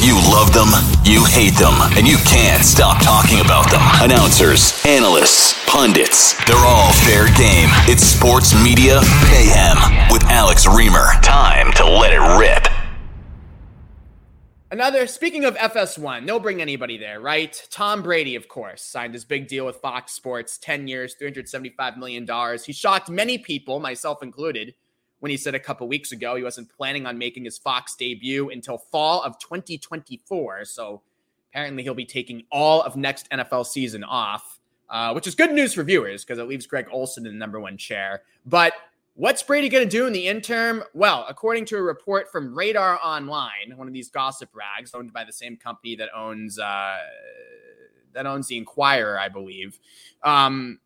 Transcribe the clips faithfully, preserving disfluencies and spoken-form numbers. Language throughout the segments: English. You love them, you hate them, and you can't stop talking about them. Announcers, analysts, pundits, they're all fair game. It's Sports Media Mayhem with Alex Reamer. Time to let it rip. Another, speaking of F S one, they'll bring anybody there, right? Tom Brady, of course, signed his big deal with Fox Sports, ten years, three hundred seventy-five million dollars. He shocked many people, myself included, when he said a couple weeks ago he wasn't planning on making his Fox debut until fall of twenty twenty-four. So apparently he'll be taking all of next N F L season off, uh, which is good news for viewers because it leaves Greg Olson in the number one chair. But what's Brady going to do in the interim? Well, according to a report from Radar Online, one of these gossip rags owned by the same company that owns uh, that owns the Inquirer, I believe. Um,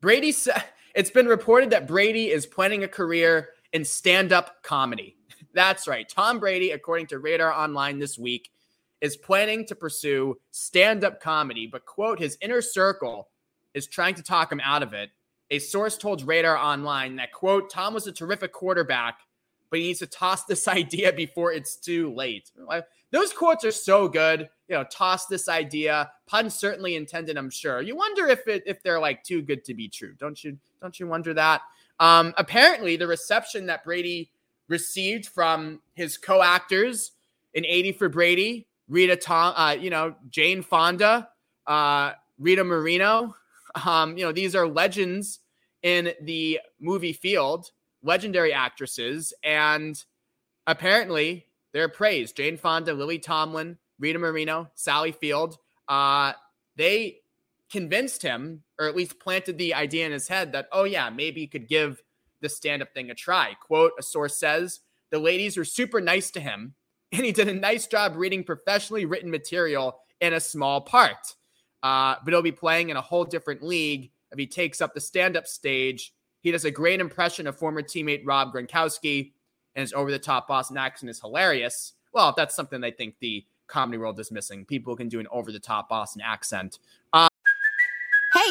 Brady said it's been reported that Brady is planning a career and stand-up comedy. That's right. Tom Brady, according to Radar Online this week, is planning to pursue stand-up comedy, but, quote, his inner circle is trying to talk him out of it. A source told Radar Online that, quote, Tom was a terrific quarterback, but he needs to toss this idea before it's too late. Those quotes are so good. You know, toss this idea. Pun certainly intended, I'm sure. You wonder if it if they're, like, too good to be true. Don't you, don't you wonder that? Um, apparently, the reception that Brady received from his co-actors in eighty for Brady, Rita Tom, uh, you know, Jane Fonda, uh, Rita Moreno, um, you know, these are legends in the movie field, legendary actresses, and apparently they're praised. Jane Fonda, Lily Tomlin, Rita Moreno, Sally Field, uh, they convinced him, or at least planted the idea in his head that, oh yeah, maybe he could give the stand-up thing a try. Quote, a source says, the ladies were super nice to him, and he did a nice job reading professionally written material in a small part. Uh, but he'll be playing in a whole different league if he takes up the stand-up stage. He does a great impression of former teammate Rob Gronkowski, and his over-the-top Boston accent is hilarious. Well, if that's something I think the comedy world is missing, people can do an over-the-top Boston accent. Um, Hey,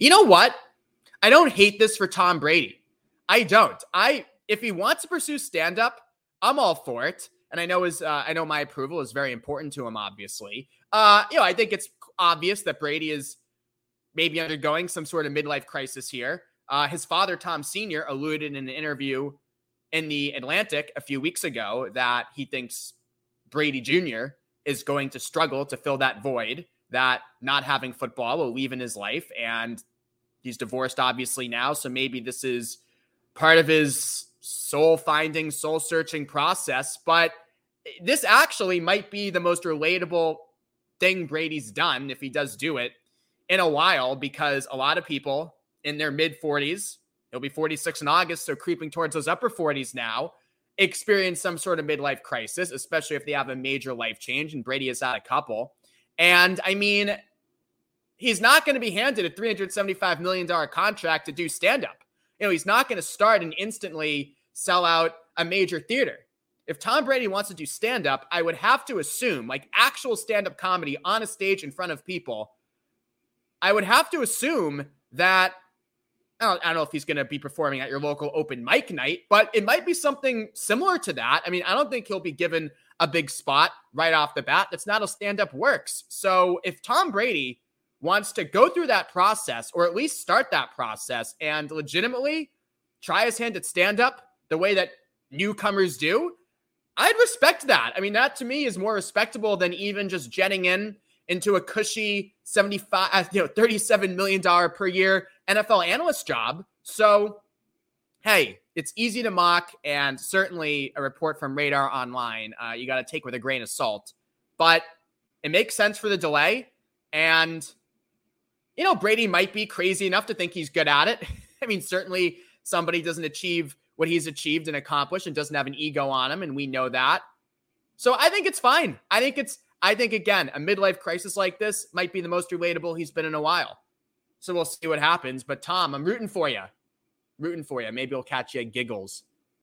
You know what? I don't hate this for Tom Brady. I don't. I if he wants to pursue stand-up, I'm all for it. And I know his, uh, I know my approval is very important to him, obviously. Uh, you know, I think it's obvious that Brady is maybe undergoing some sort of midlife crisis here. Uh, his father, Tom Senior, alluded in an interview in The Atlantic a few weeks ago that he thinks Brady Junior is going to struggle to fill that void that not having football will leave in his life. And he's divorced, obviously, now. So maybe this is part of his soul-finding, soul-searching process. But this actually might be the most relatable thing Brady's done, if he does do it, in a while, because a lot of people in their mid-forties, he'll be forty-six in August, so creeping towards those upper forties now, experience some sort of midlife crisis, especially if they have a major life change, and Brady has had a couple. And, I mean, he's not going to be handed a three hundred seventy-five million dollars contract to do stand-up. You know, he's not going to start and instantly sell out a major theater. If Tom Brady wants to do stand-up, I would have to assume, like actual stand-up comedy on a stage in front of people, I would have to assume that, I don't, I don't know if he's going to be performing at your local open mic night, but it might be something similar to that. I mean, I don't think he'll be given a big spot right off the bat. That's not how stand-up works. So if Tom Brady wants to go through that process, or at least start that process, and legitimately try his hand at stand-up the way that newcomers do, I'd respect that. I mean, that to me is more respectable than even just jetting in into a cushy seventy-five, you know, thirty-seven million dollars per year N F L analyst job. So, hey, it's easy to mock, and certainly a report from Radar Online, uh, you got to take with a grain of salt. But it makes sense for the delay, and, you know, Brady might be crazy enough to think he's good at it. I mean, certainly somebody doesn't achieve what he's achieved and accomplished and doesn't have an ego on him, and we know that. So I think it's fine. I think it's, I think, again, a midlife crisis like this might be the most relatable he's been in a while. So we'll see what happens. But Tom, I'm rooting for you. Rooting for you. Maybe we'll catch you at Giggles